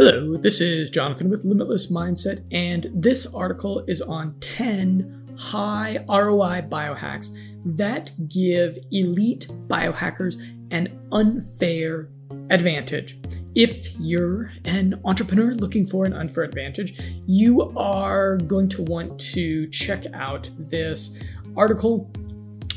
Hello, this is Jonathan with Limitless Mindset, and this article is on 10 high ROI biohacks that give elite biohackers an unfair advantage. If you're an entrepreneur looking for an unfair advantage, you are going to want to check out this article,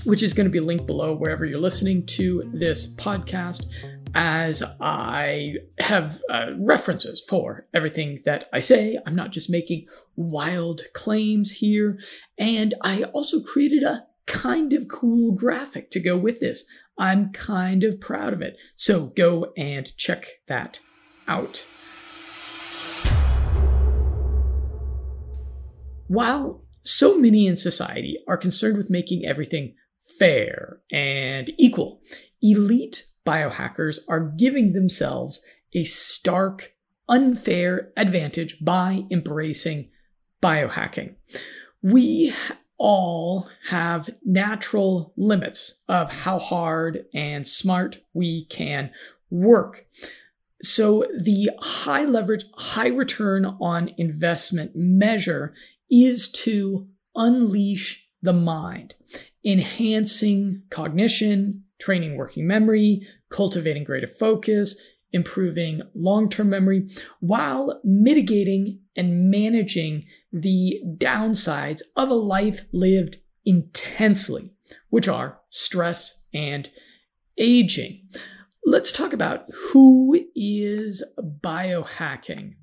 which is going to be linked below wherever you're listening to this podcast, as I have references for everything that I say. I'm not just making wild claims here. And I also created a kind of cool graphic to go with this. I'm kind of proud of it. So go and check that out. While so many in society are concerned with making everything fair and equal, elite biohackers are giving themselves a stark, unfair advantage by embracing biohacking. We all have natural limits of how hard and smart we can work. So the high leverage, high return on investment measure is to unleash the mind, enhancing cognition, training working memory, cultivating greater focus, improving long-term memory, while mitigating and managing the downsides of a life lived intensely, which are stress and aging. Let's talk about who is biohacking.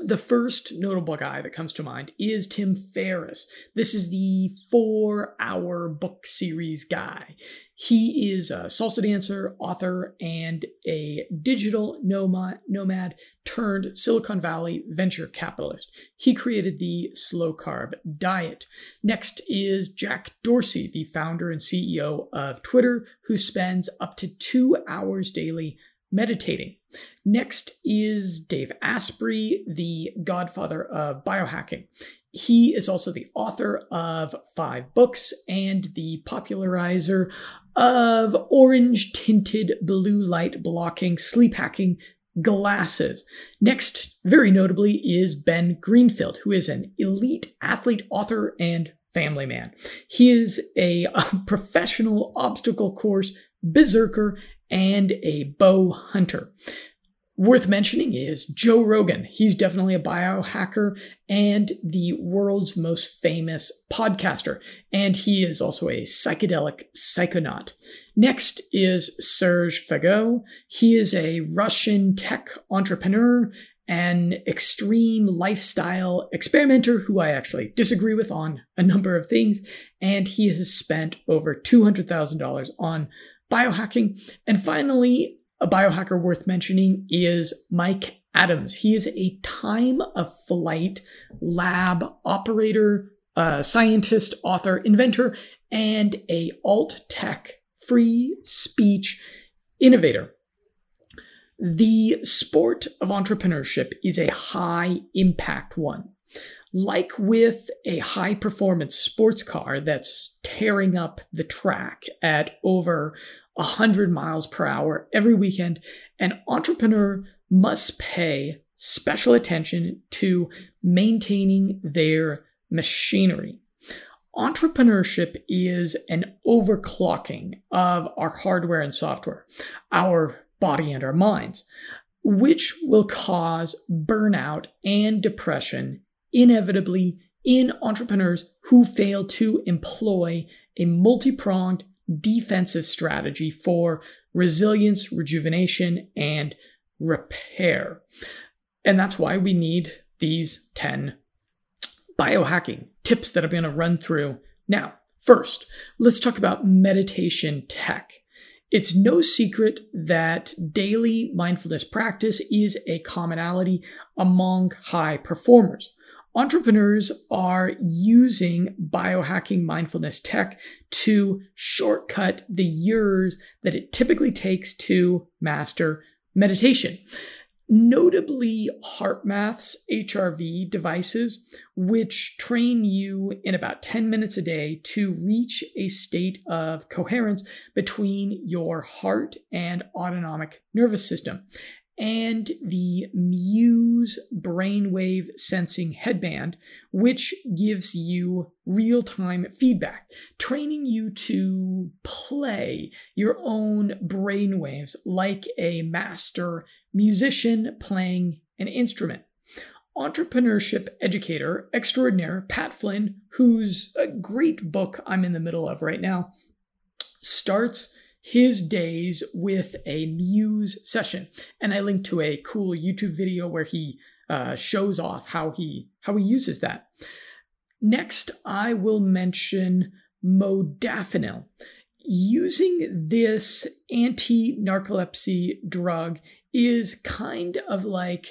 The first notable guy that comes to mind is Tim Ferriss. This is the 4-hour book series guy. He is a salsa dancer, author, and a digital nomad turned Silicon Valley venture capitalist. He created the Slow Carb Diet. Next is Jack Dorsey, the founder and CEO of Twitter, who spends up to 2 hours daily meditating. Next is Dave Asprey, the godfather of biohacking. He is also the author of 5 books and the popularizer of orange-tinted blue light blocking sleep hacking glasses. Next, very notably, is Ben Greenfield, who is an elite athlete, author, and family man. He is a professional obstacle course berserker and a bow hunter. Worth mentioning is Joe Rogan. He's definitely a biohacker and the world's most famous podcaster. And he is also a psychedelic psychonaut. Next is Serge Fagot. He is a Russian tech entrepreneur, an extreme lifestyle experimenter who I actually disagree with on a number of things. And he has spent over $200,000 on biohacking. And finally, a biohacker worth mentioning is Mike Adams. He is a time-of-flight lab operator, scientist, author, inventor, and a alt-tech free speech innovator. The sport of entrepreneurship is a high-impact one. Like with a high-performance sports car that's tearing up the track at over 100 miles per hour every weekend, an entrepreneur must pay special attention to maintaining their machinery. Entrepreneurship is an overclocking of our hardware and software, our body and our minds, which will cause burnout and depression inevitably in entrepreneurs who fail to employ a multi-pronged defensive strategy for resilience, rejuvenation, and repair. And that's why we need these 10 biohacking tips that I'm going to run through now. First, let's talk about meditation tech. It's no secret that daily mindfulness practice is a commonality among high performers. Entrepreneurs are using biohacking mindfulness tech to shortcut the years that it typically takes to master meditation. Notably, HeartMath's HRV devices, which train you in about 10 minutes a day to reach a state of coherence between your heart and autonomic nervous system. and the Muse brainwave sensing headband, which gives you real-time feedback, training you to play your own brainwaves like a master musician playing an instrument. Entrepreneurship educator extraordinaire Pat Flynn, whose great book I'm in the middle of right now, starts his days with a Muse session. And I link to a cool YouTube video where he shows off how he uses that. Next, I will mention Modafinil. Using this anti-narcolepsy drug is kind of like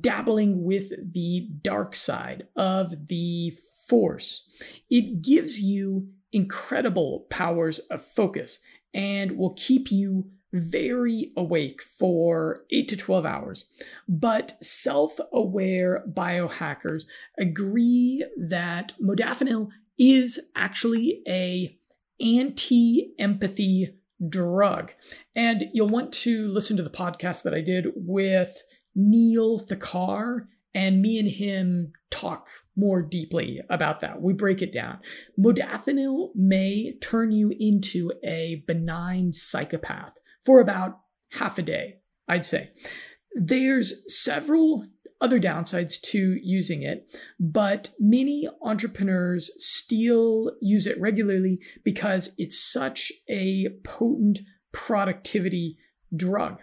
dabbling with the dark side of the force. It gives you incredible powers of focus and will keep you very awake for 8 to 12 hours. But self-aware biohackers agree that modafinil is actually a anti-empathy drug. And you'll want to listen to the podcast that I did with Neil Thakar, and me and him talk more deeply about that. We break it down. Modafinil may turn you into a benign psychopath for about half a day, I'd say. There's several other downsides to using it, but many entrepreneurs still use it regularly because it's such a potent productivity drug.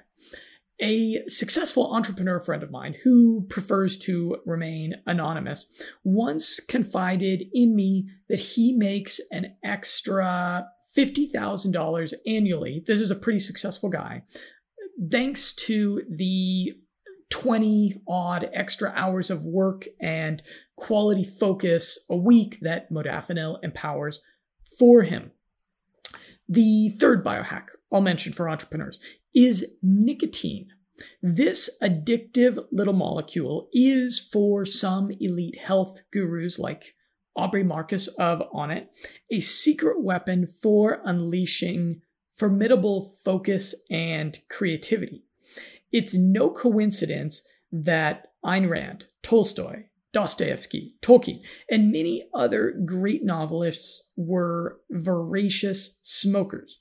A successful entrepreneur friend of mine who prefers to remain anonymous once confided in me that he makes an extra $50,000 annually. This is a pretty successful guy, thanks to the 20 odd extra hours of work and quality focus a week that modafinil empowers for him. The third biohack I'll mention for entrepreneurs is nicotine. This addictive little molecule is for some elite health gurus like Aubrey Marcus of Onnit, a secret weapon for unleashing formidable focus and creativity. It's no coincidence that Ayn Rand, Tolstoy, Dostoevsky, Tolkien, and many other great novelists were voracious smokers.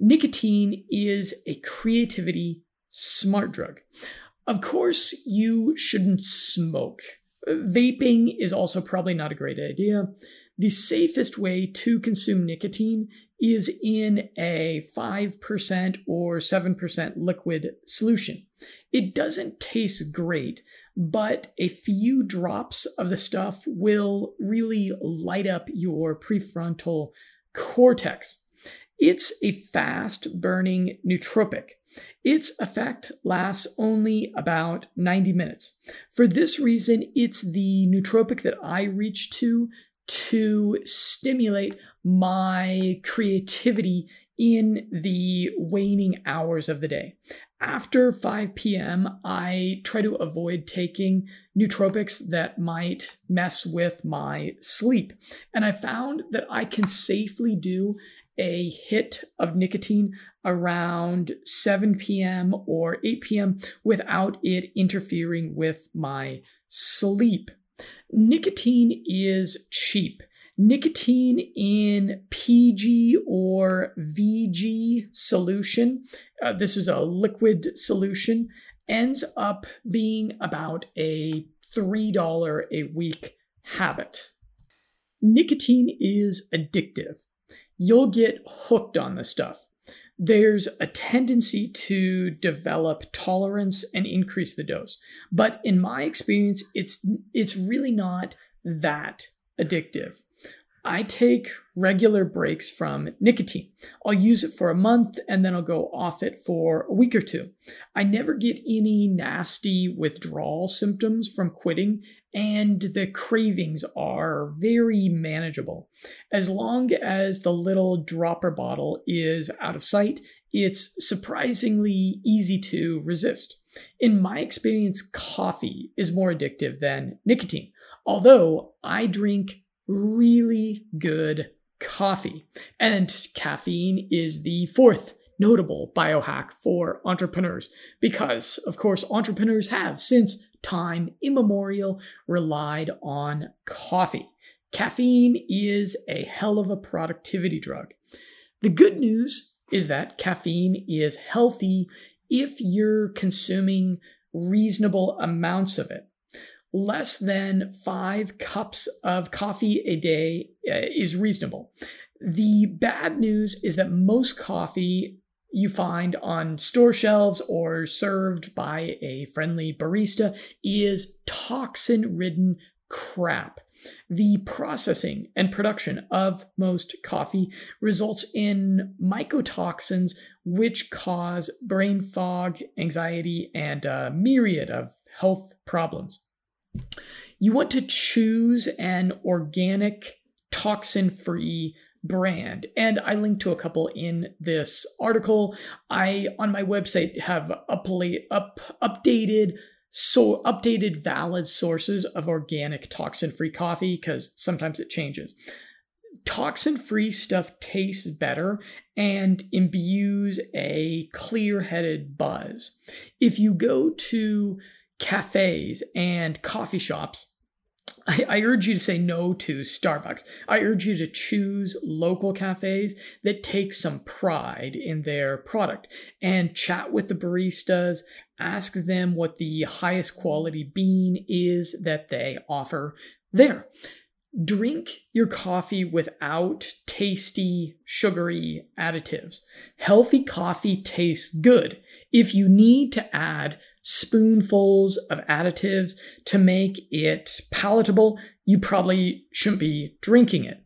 Nicotine is a creativity smart drug. Of course, you shouldn't smoke. Vaping is also probably not a great idea. The safest way to consume nicotine is in a 5% or 7% liquid solution. It doesn't taste great, but a few drops of the stuff will really light up your prefrontal cortex. It's a fast-burning nootropic. Its effect lasts only about 90 minutes. For this reason, it's the nootropic that I reach to stimulate my creativity in the waning hours of the day. After 5 p.m., I try to avoid taking nootropics that might mess with my sleep. And I found that I can safely do a hit of nicotine around 7 p.m. or 8 p.m. without it interfering with my sleep. Nicotine is cheap. Nicotine in PG or VG solution, this is a liquid solution, ends up being about a $3 a week habit. Nicotine is addictive. You'll get hooked on the stuff. There's a tendency to develop tolerance and increase the dose. But in my experience, it's really not that addictive. I take regular breaks from nicotine. I'll use it for a month and then I'll go off it for a week or two. I never get any nasty withdrawal symptoms from quitting, and the cravings are very manageable. As long as the little dropper bottle is out of sight, it's surprisingly easy to resist. In my experience, coffee is more addictive than nicotine, although I drink really good coffee. And caffeine is the fourth notable biohack for entrepreneurs because, of course, entrepreneurs have since time immemorial relied on coffee. Caffeine is a hell of a productivity drug. The good news is that caffeine is healthy if you're consuming reasonable amounts of it. Less than 5 cups of coffee a day is reasonable. The bad news is that most coffee you find on store shelves or served by a friendly barista is toxin-ridden crap. The processing and production of most coffee results in mycotoxins, which cause brain fog, anxiety, and a myriad of health problems. You want to choose an organic, toxin-free brand. And I link to a couple in this article. I, on my website, have updated valid sources of organic toxin-free coffee because sometimes it changes. Toxin-free stuff tastes better and imbues a clear-headed buzz. If you go to cafes and coffee shops, I urge you to say no to Starbucks. I urge you to choose local cafes that take some pride in their product and chat with the baristas, ask them what the highest quality bean is that they offer there. Drink your coffee without tasty, sugary additives. Healthy coffee tastes good. If you need to add spoonfuls of additives to make it palatable, you probably shouldn't be drinking it.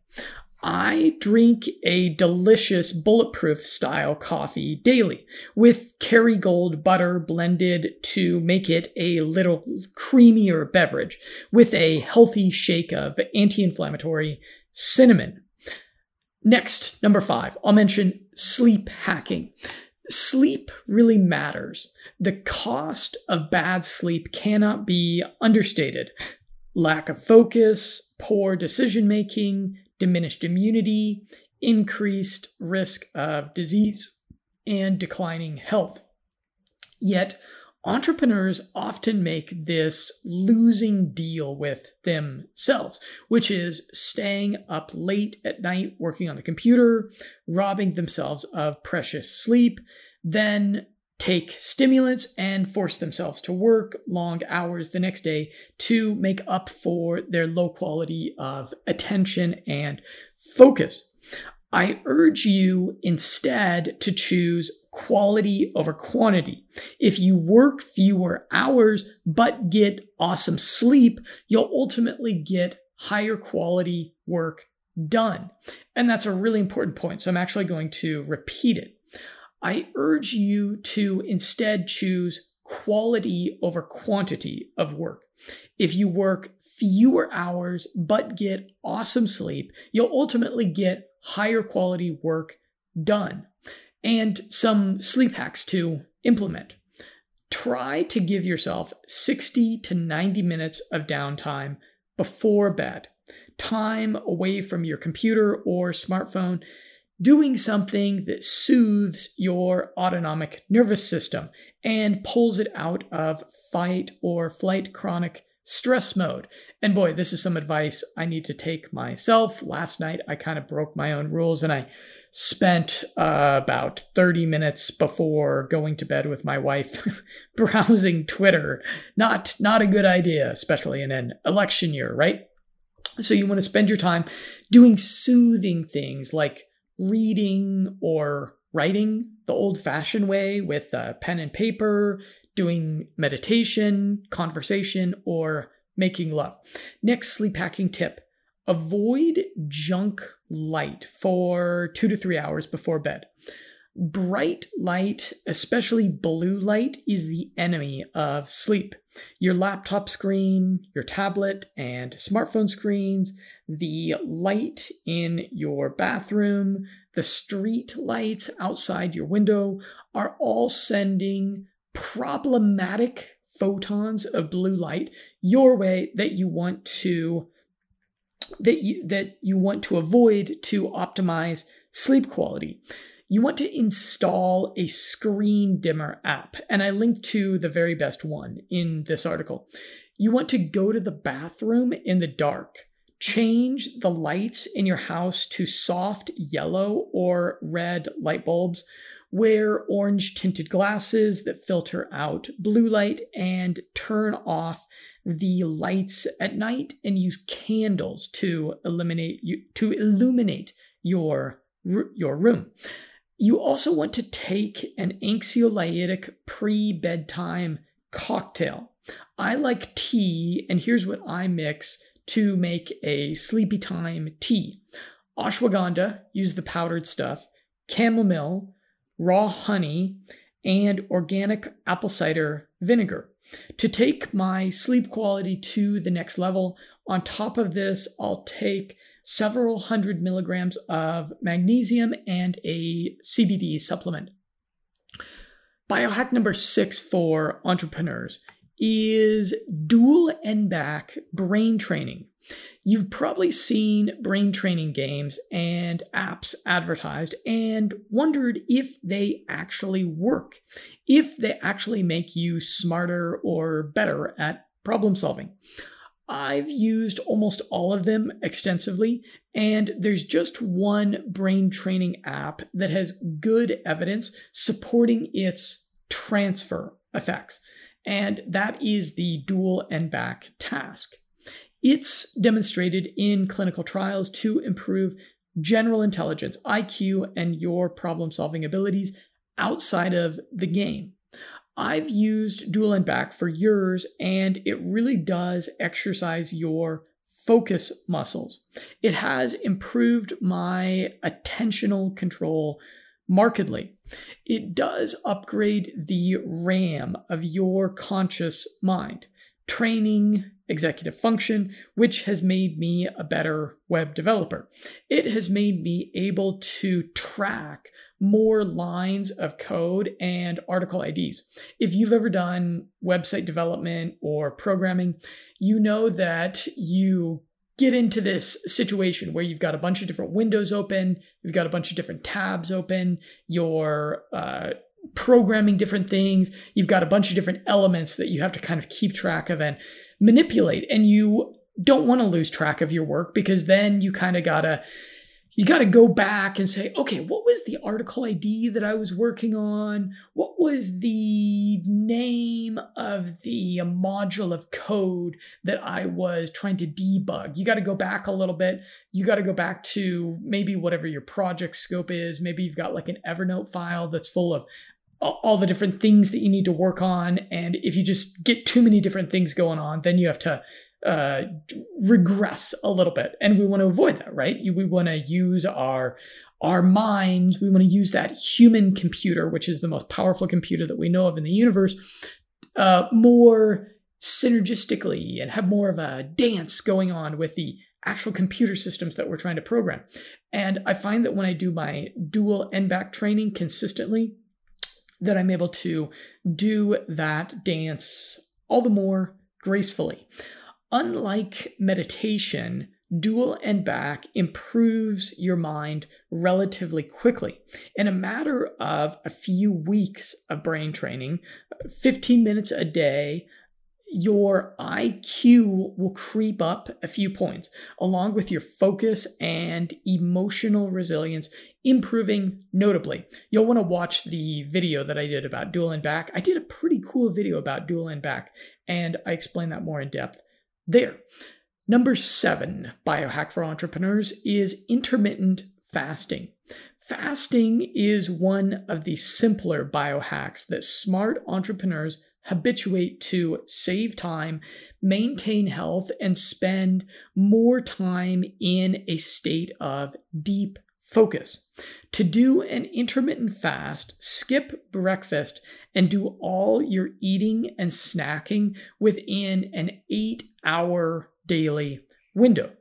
I drink a delicious bulletproof style coffee daily with Kerrygold butter blended to make it a little creamier beverage with a healthy shake of anti-inflammatory cinnamon. Next, number 5, I'll mention sleep hacking. Sleep really matters. The cost of bad sleep cannot be understated. Lack of focus, poor decision-making, diminished immunity, increased risk of disease, and declining health. Yet, entrepreneurs often make this losing deal with themselves, which is staying up late at night working on the computer, robbing themselves of precious sleep, then take stimulants and force themselves to work long hours the next day to make up for their low quality of attention and focus. I urge you instead to choose quality over quantity. If you work fewer hours but get awesome sleep, you'll ultimately get higher quality work done. And that's a really important point, so I'm actually going to repeat it. I urge you to instead choose quality over quantity of work. If you work fewer hours but get awesome sleep, you'll ultimately get higher quality work done. And some sleep hacks to implement. Try to give yourself 60 to 90 minutes of downtime before bed. Time away from your computer or smartphone, doing something that soothes your autonomic nervous system and pulls it out of fight or flight chronic stress mode. And boy, this is some advice I need to take myself. Last night, I kind of broke my own rules and I spent about 30 minutes before going to bed with my wife browsing Twitter. Not a good idea, especially in an election year, right? So you want to spend your time doing soothing things like reading or writing the old-fashioned way with a pen and paper, doing meditation, conversation, or making love. Next sleep hacking tip, avoid junk light for 2 to 3 hours before bed. Bright light, especially blue light, is the enemy of sleep. Your laptop screen, your tablet and smartphone screens, the light in your bathroom, the street lights outside your window are all sending problematic photons of blue light your way that you want to avoid to optimize sleep quality. you want to install a screen dimmer app. And I linked to the very best one in this article. You want to go to the bathroom in the dark, change the lights in your house to soft yellow or red light bulbs, wear orange tinted glasses that filter out blue light, and turn off the lights at night and use candles to illuminate your room. You also want to take an anxiolytic pre-bedtime cocktail. I like tea, and here's what I mix to make a sleepy time tea. Ashwagandha, use the powdered stuff, chamomile, raw honey, and organic apple cider vinegar. To take my sleep quality to the next level, on top of this, I'll take several hundred milligrams of magnesium and a CBD supplement. Biohack number 6 for entrepreneurs is dual and back brain training. You've probably seen brain training games and apps advertised and wondered if they actually work, if they actually make you smarter or better at problem solving. I've used almost all of them extensively, and there's just one brain training app that has good evidence supporting its transfer effects, and that is the dual and back task. It's demonstrated in clinical trials to improve general intelligence, IQ, and your problem-solving abilities outside of the game. I've used dual and back for years, and it really does exercise your focus muscles. It has improved my attentional control markedly. It does upgrade the RAM of your conscious mind, training executive function, which has made me a better web developer. It has made me able to track more lines of code and article IDs. If you've ever done website development or programming, you know that you get into this situation where you've got a bunch of different windows open, you've got a bunch of different tabs open, you're programming different things, you've got a bunch of different elements that you have to kind of keep track of and manipulate. And you don't want to lose track of your work, because then you kind of gotta go back and say, okay, what was the article ID that I was working on? What was the name of the module of code that I was trying to debug? You got to go back a little bit. You got to go back to maybe whatever your project scope is. Maybe you've got like an Evernote file that's full of all the different things that you need to work on. And if you just get too many different things going on, then you have to regress a little bit. And we want to avoid that, right? We want to use our minds. We want to use that human computer, which is the most powerful computer that we know of in the universe, more synergistically, and have more of a dance going on with the actual computer systems that we're trying to program. And I find that when I do my dual and back training consistently, that I'm able to do that dance all the more gracefully. Unlike meditation, dual and back improves your mind relatively quickly. In a matter of a few weeks of brain training, 15 minutes a day, your IQ will creep up a few points, along with your focus and emotional resilience improving notably. You'll want to watch the video that I did about dual and back. I did a pretty cool video about dual and back, and I explain that more in depth there. Number 7 biohack for entrepreneurs is intermittent fasting. Fasting is one of the simpler biohacks that smart entrepreneurs habituate to save time, maintain health, and spend more time in a state of deep focus. To do an intermittent fast, skip breakfast, and do all your eating and snacking within an 8-hour daily window.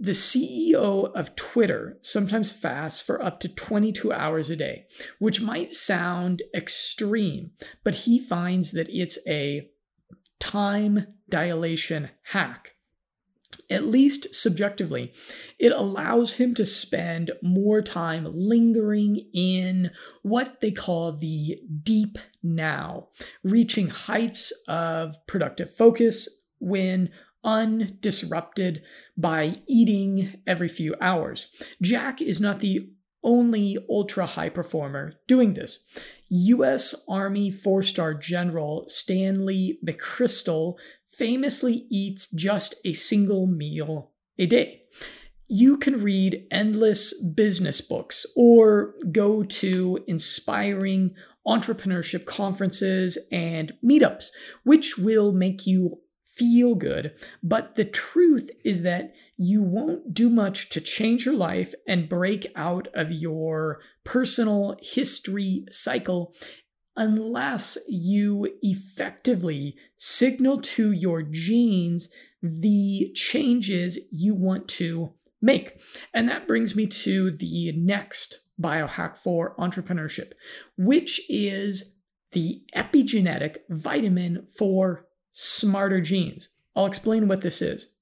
The CEO of Twitter sometimes fasts for up to 22 hours a day, which might sound extreme, but he finds that it's a time dilation hack. at least subjectively, it allows him to spend more time lingering in what they call the deep now, reaching heights of productive focus when undisrupted by eating every few hours. Jack is not the only ultra-high performer doing this. U.S. Army four-star general Stanley McChrystal famously eats just a single meal a day. You can read endless business books or go to inspiring entrepreneurship conferences and meetups, which will make you feel good, but the truth is that you won't do much to change your life and break out of your personal history cycle unless you effectively signal to your genes the changes you want to make. And that brings me to the next biohack for entrepreneurship, which is the epigenetic vitamin for smarter genes. I'll explain what this is.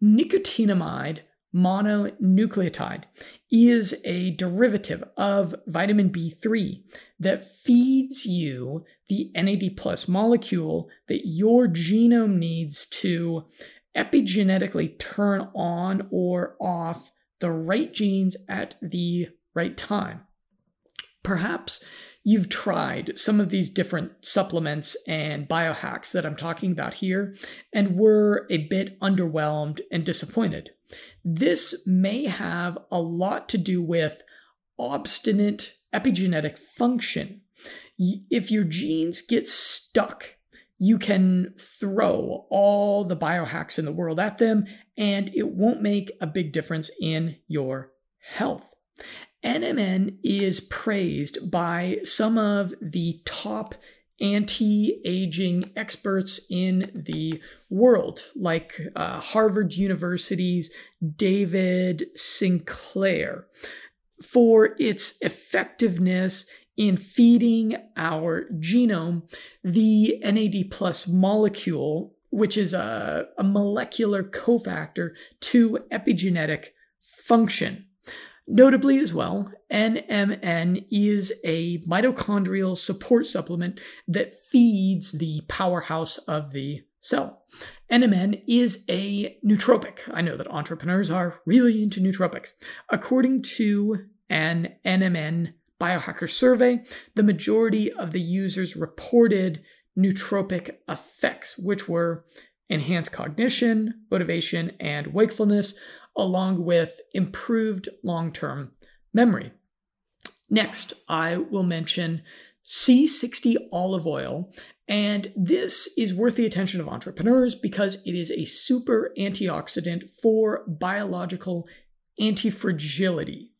Nicotinamide mononucleotide is a derivative of vitamin B3 that feeds you the NAD+ molecule that your genome needs to epigenetically turn on or off the right genes at the right time. Perhaps you've tried some of these different supplements and biohacks that I'm talking about here and were a bit underwhelmed and disappointed. This may have a lot to do with obstinate epigenetic function. If your genes get stuck, you can throw all the biohacks in the world at them and it won't make a big difference in your health. NMN is praised by some of the top anti-aging experts in the world, like Harvard University's David Sinclair, for its effectiveness in feeding our genome the NAD+ molecule, which is a molecular cofactor to epigenetic function. Notably as well, NMN is a mitochondrial support supplement that feeds the powerhouse of the cell. NMN is a nootropic. I know that entrepreneurs are really into nootropics. According to an NMN biohacker survey, the majority of the users reported nootropic effects, which were enhanced cognition, motivation, and wakefulness, along with improved long-term memory. Next, I will mention C60 olive oil, and this is worth the attention of entrepreneurs because it is a super antioxidant for biological anti-fragility.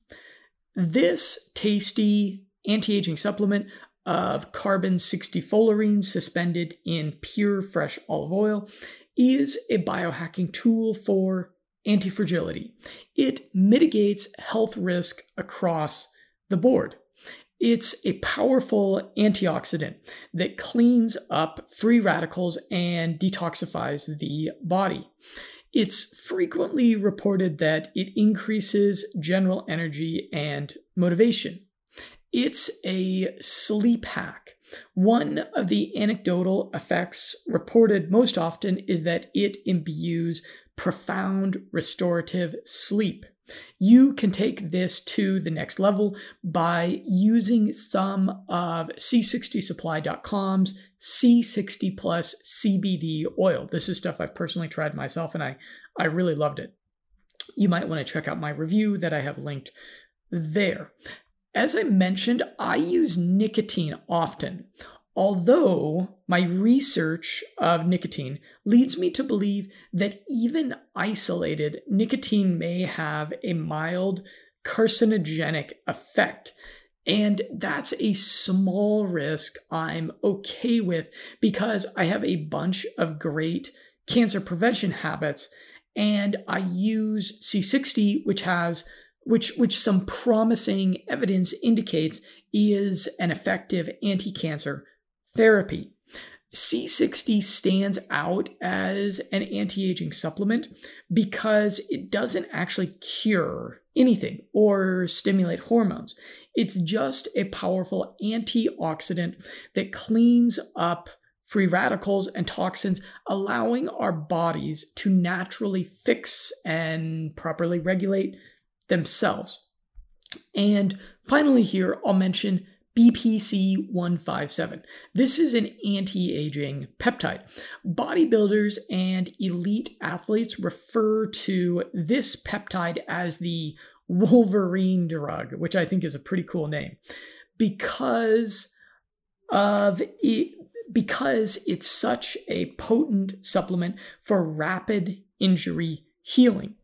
This tasty anti-aging supplement of carbon-60 fullerene suspended in pure fresh olive oil is a biohacking tool for anti-fragility. It mitigates health risk across the board. It's a powerful antioxidant that cleans up free radicals and detoxifies the body. It's frequently reported that it increases general energy and motivation. It's a sleep hack. One of the anecdotal effects reported most often is that it imbues profound restorative sleep. You can take this to the next level by using some of C60supply.com's C60 plus CBD oil. This is stuff I've personally tried myself and I really loved it. You might want to check out my review that I have linked there. As I mentioned, I use nicotine often, although my research of nicotine leads me to believe that even isolated, nicotine may have a mild carcinogenic effect. And that's a small risk I'm okay with because I have a bunch of great cancer prevention habits and I use C60, which some promising evidence indicates is an effective anti-cancer therapy. C60 stands out as an anti-aging supplement because it doesn't actually cure anything or stimulate hormones. It's just a powerful antioxidant that cleans up free radicals and toxins, allowing our bodies to naturally fix and properly regulate themselves. And finally here, I'll mention BPC-157. This is an anti-aging peptide. Bodybuilders and elite athletes refer to this peptide as the Wolverine drug, which I think is a pretty cool name, because it's such a potent supplement for rapid injury healing.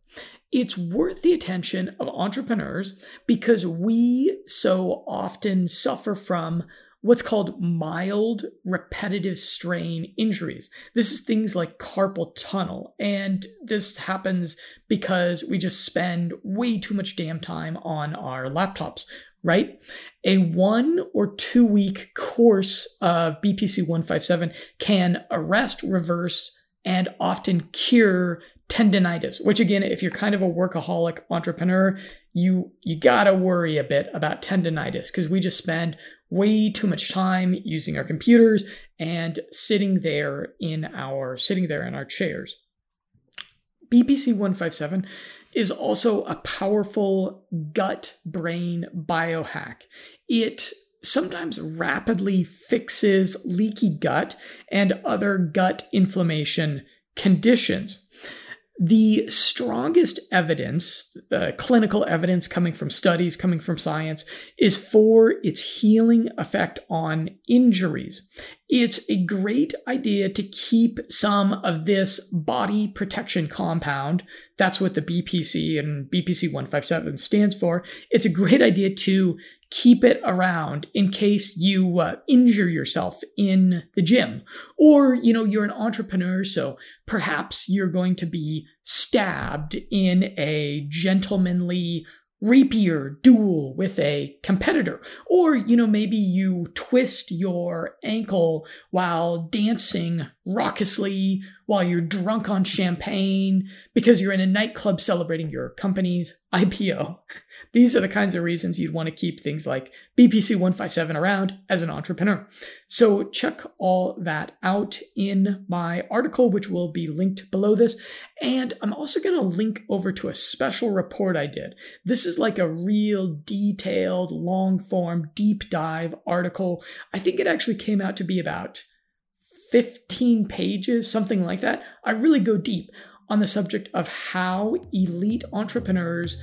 It's worth the attention of entrepreneurs because we so often suffer from what's called mild repetitive strain injuries. This is things like carpal tunnel, and this happens because we just spend way too much damn time on our laptops, right? A 1 or 2 week course of BPC-157 can arrest, reverse, and often cure tendinitis, which again, if you're kind of a workaholic entrepreneur, you gotta worry a bit about tendinitis because we just spend way too much time using our computers and sitting there in our chairs. BPC-157 is also a powerful gut-brain biohack. It sometimes rapidly fixes leaky gut and other gut inflammation conditions. The strongest evidence, clinical evidence coming from studies, coming from science, is for its healing effect on injuries. It's a great idea to keep some of this body protection compound. That's what the BPC and BPC-157 stands for. It's a great idea to keep it around in case you injure yourself in the gym, or you're an entrepreneur, so perhaps you're going to be stabbed in a gentlemanly rapier duel with a competitor, or maybe you twist your ankle while dancing raucously while you're drunk on champagne because you're in a nightclub celebrating your company's IPO. These are the kinds of reasons you'd want to keep things like BPC-157 around as an entrepreneur. So check all that out in my article, which will be linked below this. And I'm also going to link over to a special report I did. This is like a real detailed, long-form, deep dive article. I think it actually came out to be about 15 pages, something like that. I really go deep on the subject of how elite entrepreneurs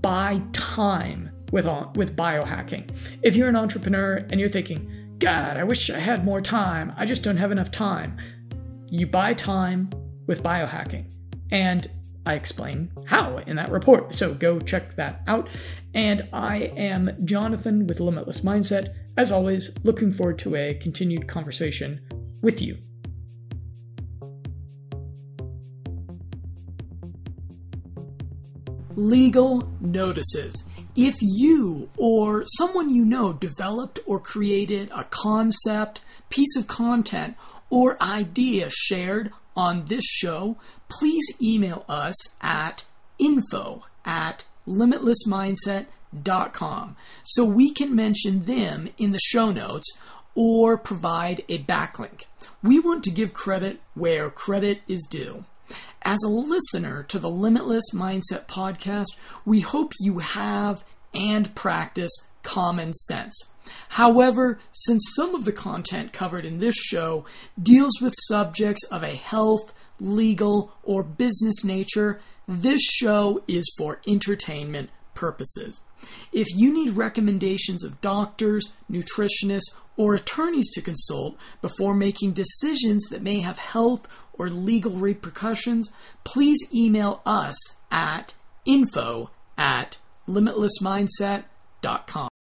buy time with biohacking. If you're an entrepreneur and you're thinking, God, I wish I had more time, I just don't have enough time, you buy time with biohacking. And I explain how in that report. So go check that out. And I am Jonathan with Limitless Mindset. As always, looking forward to a continued conversation with you. Legal notices. If you or someone you know developed or created a concept, piece of content, or idea shared on this show, please email us at info@limitlessmindset.com so we can mention them in the show notes or provide a backlink. We want to give credit where credit is due. As a listener to the Limitless Mindset podcast, we hope you have and practice common sense. However, since some of the content covered in this show deals with subjects of a health, legal, or business nature, this show is for entertainment purposes. If you need recommendations of doctors, nutritionists, or attorneys to consult before making decisions that may have health or legal repercussions, please email us at info@limitlessmindset.com.